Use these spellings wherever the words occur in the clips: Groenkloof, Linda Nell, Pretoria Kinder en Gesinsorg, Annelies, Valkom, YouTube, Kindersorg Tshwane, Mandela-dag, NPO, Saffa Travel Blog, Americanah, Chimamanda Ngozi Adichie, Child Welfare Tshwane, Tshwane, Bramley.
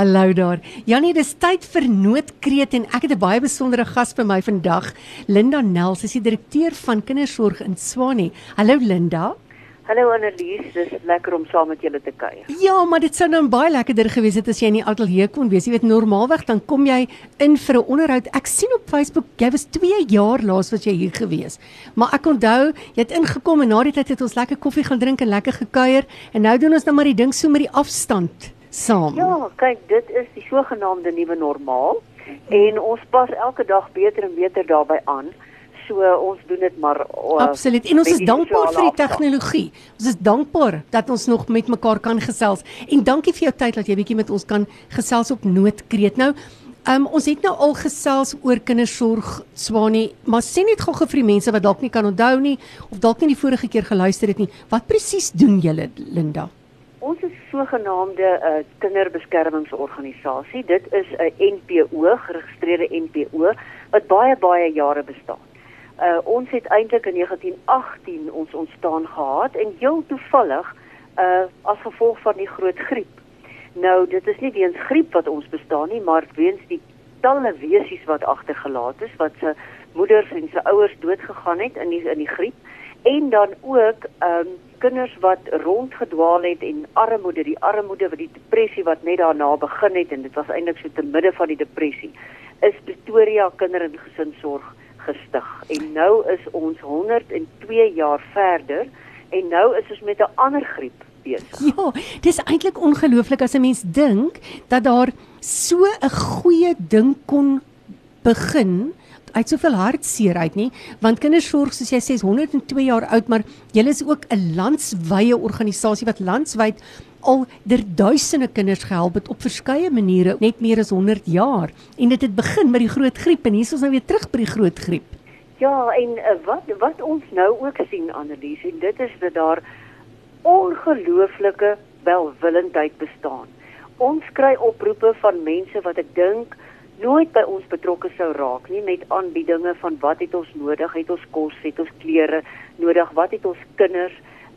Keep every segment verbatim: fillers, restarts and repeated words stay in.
Hallo daar. Janie, dis tyd vir noodkreet en ek het 'n baie besondere gas by my vandag. Linda Nell, sy is die direkteur van Kindersorg in Tshwane. Hallo Linda. Hallo Annelies, dis lekker om saam met julle te kuier. Ja, maar dit sou nou baie lekkerder gewees het as jy in die ateljee kon wees. Jy weet normaalweg dan kom jy in vir 'n onderhoud. Ek sien op Facebook jy was twee jaar laas wat jy hier gewees. Maar ek onthou, jy het ingekom en na die tyd het ons lekker koffie gaan drink en lekker gekuier en nou doen ons nou maar die ding so met die afstand. Saam. Ja, kyk, dit is die sogenaamde nuwe normaal en ons pas elke dag beter en beter daarbij aan. So ons doen dit maar uh, absoluut. En ons is dankbaar vir die tegnologie. Ons is dankbaar dat ons nog met mekaar kan gesels. En dankie vir jou tyd dat jy bietjie met ons kan gesels op noodkreet. Nou, um, ons het nou al gesels oor Kindersorg Tshwane, maar sê net gou vir die mense wat dalk nie kan onthou nie of dalk nie die vorige keer geluister het nie. Wat presies doen julle, Linda? Ons is sogenaamde uh, kinderbeskermingsorganisasie. Dit is 'n N P O, geregistreerde N P O, wat baie, baie jare bestaan. Uh, ons het eintlik in negentien agttien ons ontstaan gehad en heel toevallig uh, as gevolg van die groot griep. Nou, dit is nie weens griep wat ons bestaan nie, maar weens die talle wesies wat agtergelaat is, wat sy moeders en sy ouers doodgegaan het in die, in die griep. En dan ook um, kinders wat rondgedwaal het en armoede, die armoede, wat die depressie wat net daarna begin het, en dit was eintlik so te midde van die depressie, is Pretoria Kinder en Gesinsorg gestig. En nou is ons honderd en twee jaar verder, en nou is ons met 'n ander griep bezig. Ja, dit is eintlik ongelooflik as 'n mens dink dat daar so 'n goeie ding kon begin, uit soveel hartseer uit nie, want Kindersorg, soos jy sê, is honderd en twee jaar oud, maar julle is ook 'n landswye organisasie wat landswyd al der duisende kinders gehelp het op verskeie maniere, net meer as honderd jaar. En dit het begin met die groot griep en hier is ons nou weer terug by die groot griep. Ja, en wat, wat ons nou ook sien, Annelies, en dit is dat daar ongelooflike welwillendheid bestaan. Ons kry oproepe van mense wat ek dink nooit by ons betrokke sou raak nie, met aanbiedinge van wat het ons nodig, het ons kos, het ons klere nodig, wat het ons kinders,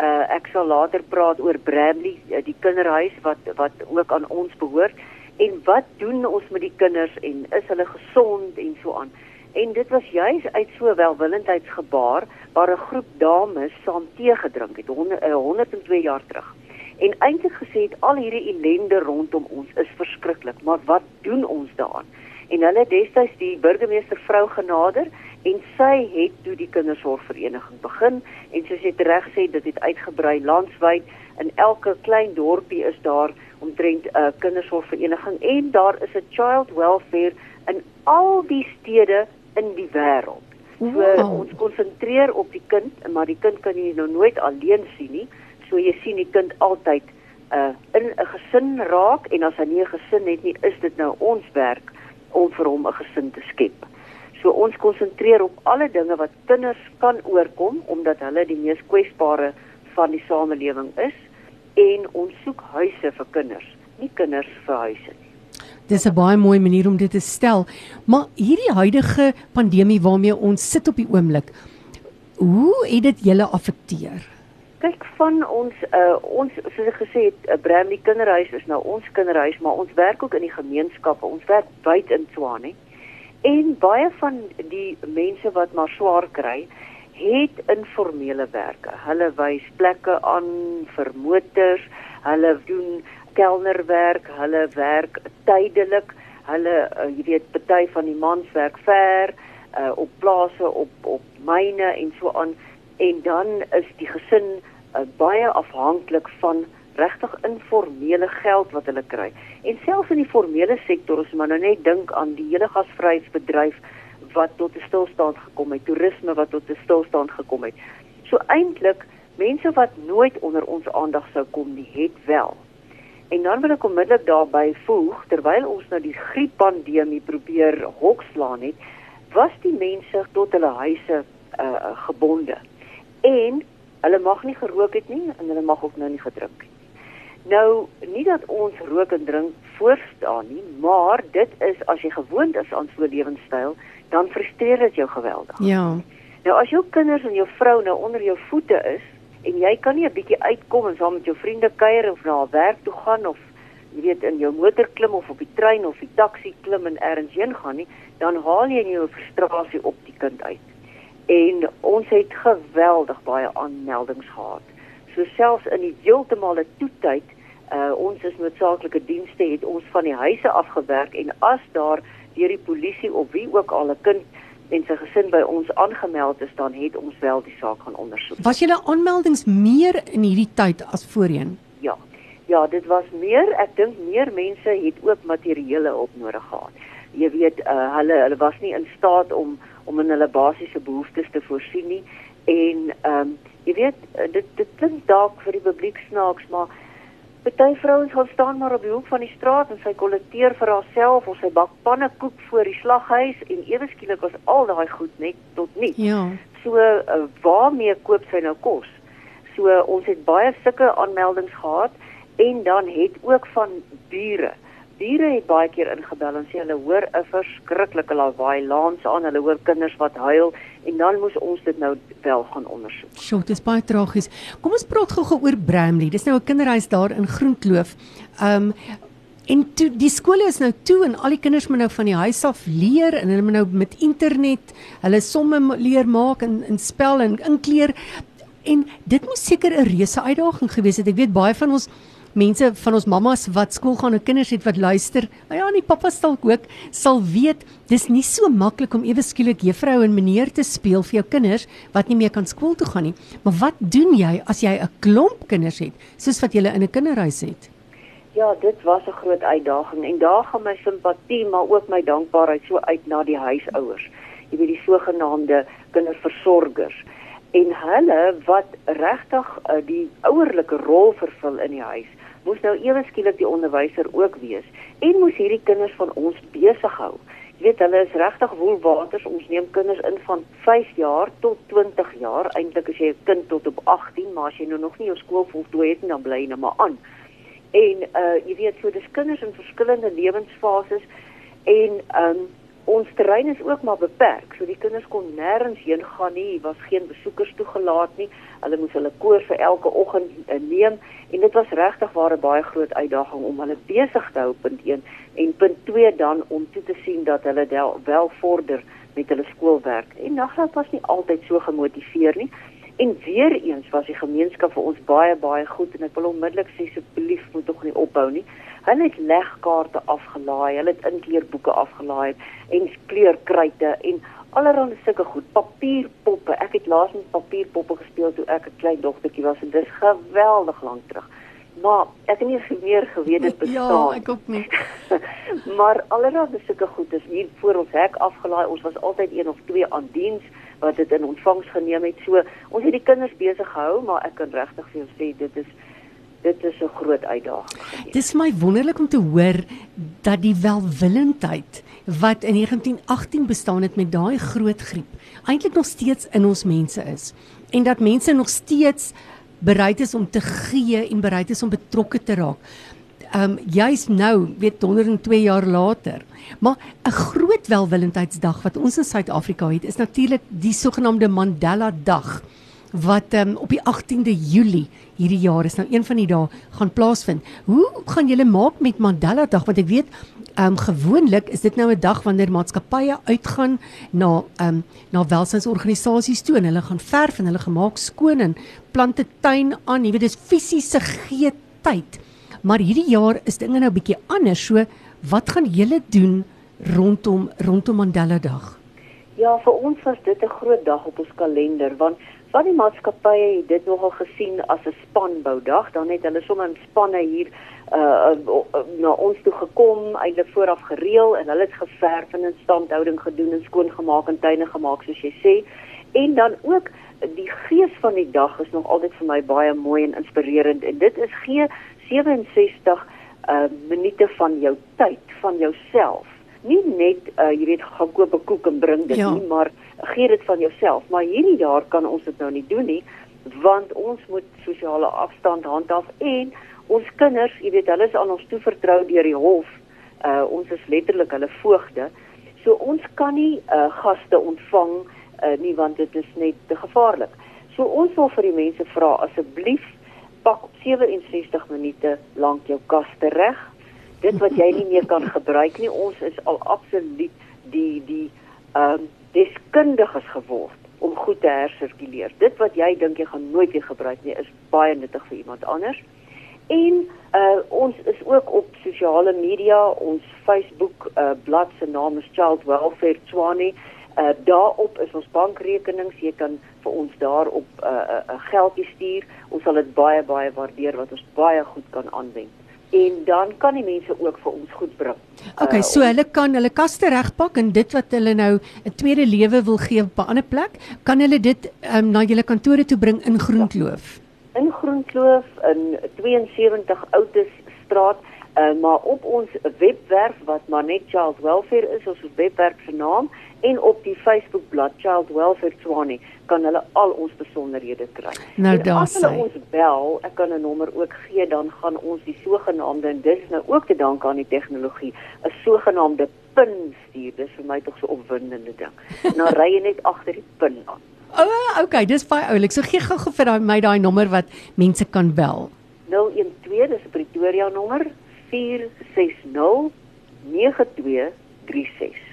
uh, ek sal later praat oor Bramley, die kinderhuis wat, wat ook aan ons behoort, en wat doen ons met die kinders, en is hulle gesond, en so aan. En dit was juis uit so welwillendheidsgebaar, waar 'n groep dames saam tee gedrink het, honderd en twee jaar terug. En eintlik gesê het, al hierdie ellende rondom ons is verskriklik, maar wat doen ons daaraan? En hulle destyds die burgemeester vrou genader en sy het toe die kindersorgvereniging begin en soos jy reg sê, dit het uitgebrei landwyd. In elke klein dorpie is daar omtrent 'n uh, kindersorgvereniging en daar is 'n Child Welfare in al die stede in die wêreld. So wow. Ons konsentreer op die kind, maar die kind kan jy nou nooit alleen sien nie. So jy sien die kind altyd uh, in 'n gesin raak en as hy nie 'n gesin het nie, is dit nou ons werk om vir hom 'n gesin te skep. So ons konsentreer op alle dinge wat kinders kan oorkom, omdat hulle die mees kwesbare van die samelewing is, en ons soek huise vir kinders, nie kinders vir huise nie. Dis 'n baie mooi manier om dit te stel, maar hierdie huidige pandemie waarmee ons sit op die oomblik, hoe het dit julle affekteer? Kyk, van ons, uh, ons soos ek gesê het, uh, Bramley Kinderhuis is nou ons kinderhuis, maar ons werk ook in die gemeenskappe, ons werk buite in Tshwane. En baie van die mense wat maar swaar kry, het informele werke. Hulle wys plekke aan vir motors, hulle doen kelnerwerk, hulle werk tydelik, hulle, uh, jy weet, party van die mans werk ver, uh, op plase, op, op myne en so aan. En dan is die gesin uh, baie afhanklik van regtig informele geld wat hulle kry. En selfs in die formele sektor, ons maar nou net dink aan die hele gasvryheidsbedryf wat tot 'n stilstand gekom het, toerisme wat tot 'n stilstand gekom het. So eintlik, mense wat nooit onder ons aandag sou kom nie, het wel. En dan wil ek onmiddellik daarby voeg, terwyl ons nou die grieppandemie probeer hokslaan het, was die mense tot hulle huise uh, gebonde. En hulle mag nie gerook het nie en hulle mag ook nou nie gedrink het. Nou, nie dat ons rook en drink voorstaan nie, maar dit is, as jy gewoond is aan so 'n lewenstyl, dan frustreer dit jou geweldig. Ja. Nou, as jou kinders en jou vrou nou onder jou voete is, en jy kan nie 'n bietjie uitkom en saam met jou vriende kuier of na haar werk toe gaan, of jy weet, in jou motor klim of op die trein of die taxi klim en ergens heen gaan nie, dan haal jy jou frustrasie op die kind uit. En ons het geweldig baie aanmeldings gehad. So selfs in die heeltemale toetyd, uh, ons is noodsaaklike dienste, het ons van die huise afgewerk, en as daar deur die polisie of wie ook al 'n kind en sy gesin by ons aangemeld is, dan het ons wel die saak gaan ondersoek. Was julle aanmeldings meer in hierdie tyd as voorheen? Ja, ja, dit was meer, ek dink meer mense het ook materiële op nodig gehad. Jy weet, uh, hulle, hulle was nie in staat om, om in hulle basiese behoeftes te voorsien nie, en um, jy weet, dit, dit klink dalk vir die publiek snaaks, maar party vrouens gaan staan maar op die hoek van die straat en sy kollekteer vir haarself of sy bak pannekoek voor die slaghuis, en ewe skielik was al daai goed net tot nie. Ja. So uh, waarmee koop sy nou kos? So uh, ons het baie sulke aanmeldings gehad, en dan het ook van bure. Bure het baie keer ingebel en sê hulle hoor 'n verskriklike lawaai langs aan, hulle hoor kinders wat huil, en dan moes ons dit nou wel gaan ondersoek. Sjoe, dit is baie tragies. Kom ons praat gou-gou oor Bramley. Dis nou 'n kinderhuis daar in Groenkloof. Um, en toe, die skole is nou toe en al die kinders moet nou van die huis af leer, en hulle moet nou met internet hulle somme leer maak en, en spel en inkleer. En dit moes seker 'n reuse uitdaging gewees het. Ek weet baie van ons mense, van ons mamas wat skool gaan en kinders het wat luister, nou ja, en die papas dalk ook, sal weet, dis nie so maklik om ewe skielik juffrou en meneer te speel vir jou kinders, wat nie meer kan skool toe gaan nie. Maar wat doen jy as jy 'n klomp kinders het, soos wat jy in 'n kinderhuis het? Ja, dit was 'n groot uitdaging, en daar gaan my simpatie, maar ook my dankbaarheid so uit na die huisouers, jy weet, die sogenaamde kinderversorgers, en hulle wat regtig die ouerlike rol vervul in die huis, moes nou ewe skielik die onderwyser ook wees, en moes hierdie kinders van ons besig hou. Jy weet, hulle is regtig woelwaters, ons neem kinders in van vyf jaar tot twintig jaar, eintlik as jy 'n kind tot op agttien, maar as jy nou nog nie jou skool voltooi het, dan bly jy nou maar aan. En uh, jy weet, so dis kinders in verskillende lewensfases, en um, ons terrein is ook maar beperk, so die kinders kon nêrens heen gaan nie, was geen besoekers toegelaat nie, hulle moes hulle koor vir elke oggend neem, en dit was regtig waar 'n baie groot uitdaging om hulle besig te hou, punt een, en punt twee dan om toe te sien dat hulle del, wel vorder met hulle skoolwerk. En naglaat was nie altyd so gemotiveer nie, en weer eens was die gemeenskap vir ons baie, baie goed, en ek wil onmiddellik sê, asseblief moet tog nie ophou nie. Hulle het legkaarte afgelaai, hulle het inkleerboeke afgelaai, en kleurkruite, en allerhande sulke goed, papierpoppe. Ek het laas met papierpoppe gespeel toe ek 'n klein dogtertjie was, en dit is geweldig lang terug. Maar ek het nie meer geweet dit bestaan. Ja, ek ook nie. Maar allerhande sulke goed is hier voor ons hek afgelaai, ons was altyd een of twee aan diens, wat dit in ontvangs geneem het. So, ons het die kinders besig gehou, maar ek kan regtig vir jou sê, dit is Dit is 'n groot uitdaging. Dit is my wonderlik om te hoor dat die welwillendheid wat in negentien agttien bestaan het met daai groot griep, eintlik nog steeds in ons mense is. En dat mense nog steeds bereid is om te gee en bereid is om betrokke te raak. Um, juist nou, weet honderd en twee jaar later. Maar 'n groot welwillendheidsdag wat ons in Suid-Afrika het, is natuurlik die sogenaamde Mandela-dag, wat um, op die agtiende Julie hierdie jaar is, nou een van die dae gaan plaasvind. Hoe gaan julle maak met Mandela-dag? Want ek weet, um, gewoonlik is dit nou 'n dag wanneer maatskappye uitgaan na, um, na welsynsorganisasies toe, en hulle gaan verf en hulle gemaak skoon en plante tuin aan, jy weet, dis fisiese gee tyd. Maar hierdie jaar is dinge nou 'n bietjie anders, so wat gaan julle doen rondom, rondom Mandela-dag? Ja, vir ons was dit 'n groot dag op ons kalender, want van die maatskappye het dit nogal gesien as 'n spanboudag, dan het hulle sommer in spanne hier uh, na ons toe gekom, eintlik vooraf gereël, en hulle het geverf en instandhouding gedoen en skoongemaak en tuine gemaak, soos jy sê. En dan ook, die gees van die dag is nog altyd vir my baie mooi en inspirerend, en dit is gee sewe en sestig uh, minute van jou tyd, van jouself. Nie net, uh, jy weet, gaan koop 'n koek en bring dit ja. nie, maar gee dit van jouself. Maar hierdie jaar kan ons dit nou nie doen nie, want ons moet sosiale afstand handhaaf, en ons kinders, jy weet, hulle is aan ons toevertrou deur die hof, uh, ons is letterlik hulle voogde, so ons kan nie uh, gaste ontvang uh, nie, want dit is net te gevaarlik. So ons wil vir die mense vra, asseblief, pak op sewe en sestig minute lank jou kaste reg, dit wat jy nie meer kan gebruik nie. Ons is al absoluut die die um, deskundiges geword om goed te hersirkuleer. Dit wat jy dink jy gaan nooit weer gebruik nie, is baie nuttig vir iemand anders. En uh, ons is ook op sosiale media, ons Facebook uh, blad se naam is Child Welfare Tshwane. Uh, daarop is ons bankrekenings, jy kan vir ons daarop uh, uh, uh, geldjie stuur. Ons sal dit baie, baie waardeer, wat ons baie goed kan aanwend. En dan kan die mense ook vir ons goed bring. Okay, uh, so hulle kan hulle kaste regpak en dit wat hulle nou 'n tweede lewe wil gee op 'n ander plek, kan hulle dit um, na julle kantore toe bring in Groenkloof? Ja, in Groenkloof, in sewe twee Outes straat, uh, maar op ons webwerf, wat maar net Child Welfare is, ons webwerf se naam, en op die Facebookblad Child Welfare Tshwane, kan hulle al ons besonderhede kry. Nou, en as hulle sy. ons bel, ek kan 'n nommer ook gee, dan gaan ons die sogenaamde, en dit is nou ook te dank aan die tegnologie, 'n sogenaamde pin stuur, dis vir my toch so opwindende ding. En dan ry jy net agter die pin aan. O, oh, okay, dis baie oulik, so gee gou vir my daai nommer wat mense kan bel. nul een twee, dis 'n Pretoria nommer, vier ses nul nege twee.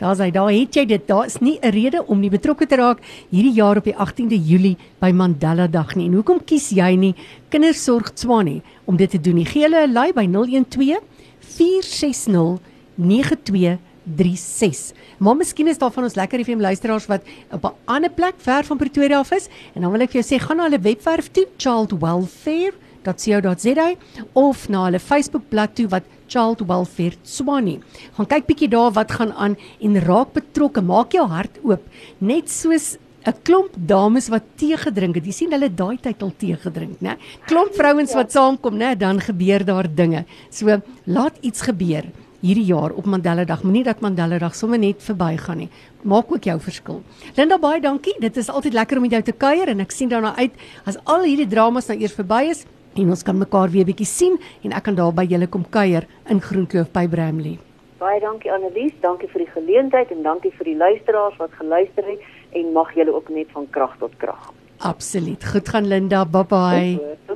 Daar sê, daar het jy dit, daar is nie 'n rede om nie betrokke te raak hierdie jaar op die agtiende Julie by Mandela-dag nie. En hoekom kies jy nie Kindersorg Tshwane om dit te doen nie? Gee hulle 'n laai by nul een twee, vier ses nul, nege twee drie ses. Maar miskien is daar van ons lekker F M luisteraars wat op 'n ander plek ver van Pretoria af is, en dan wil ek vir jou sê, gaan na hulle webwerf toe, Child Welfare .co.za, of na hulle Facebookblad toe wat Child Welfare Tshwane. Gaan kyk bietjie daar wat gaan aan en raak betrokke, maak jou hart oop. Net soos 'n klomp dames wat tee gedrink het. Jy sien hulle daai tyd al tee gedrink, né? Klomp vrouens wat saamkom, né? Dan gebeur daar dinge. So laat iets gebeur hierdie jaar op Mandela-dag. Moenie dat Mandela-dag sommer net verbygaan nie. Maak ook jou verskil. Linda, baie dankie. Dit is altyd lekker om met jou te kuier en ek sien daarna uit as al hierdie dramas nou eers verby is. En ons kan mekaar weer bietjie sien, en ek kan daar by julle kom kuier in Groenkloof by Bramley. Baie dankie Annelies, dankie vir die geleentheid, en dankie vir die luisteraars wat geluister het, en mag julle ook net van krag tot krag. Absoluut, goed gaan Linda, bye bye.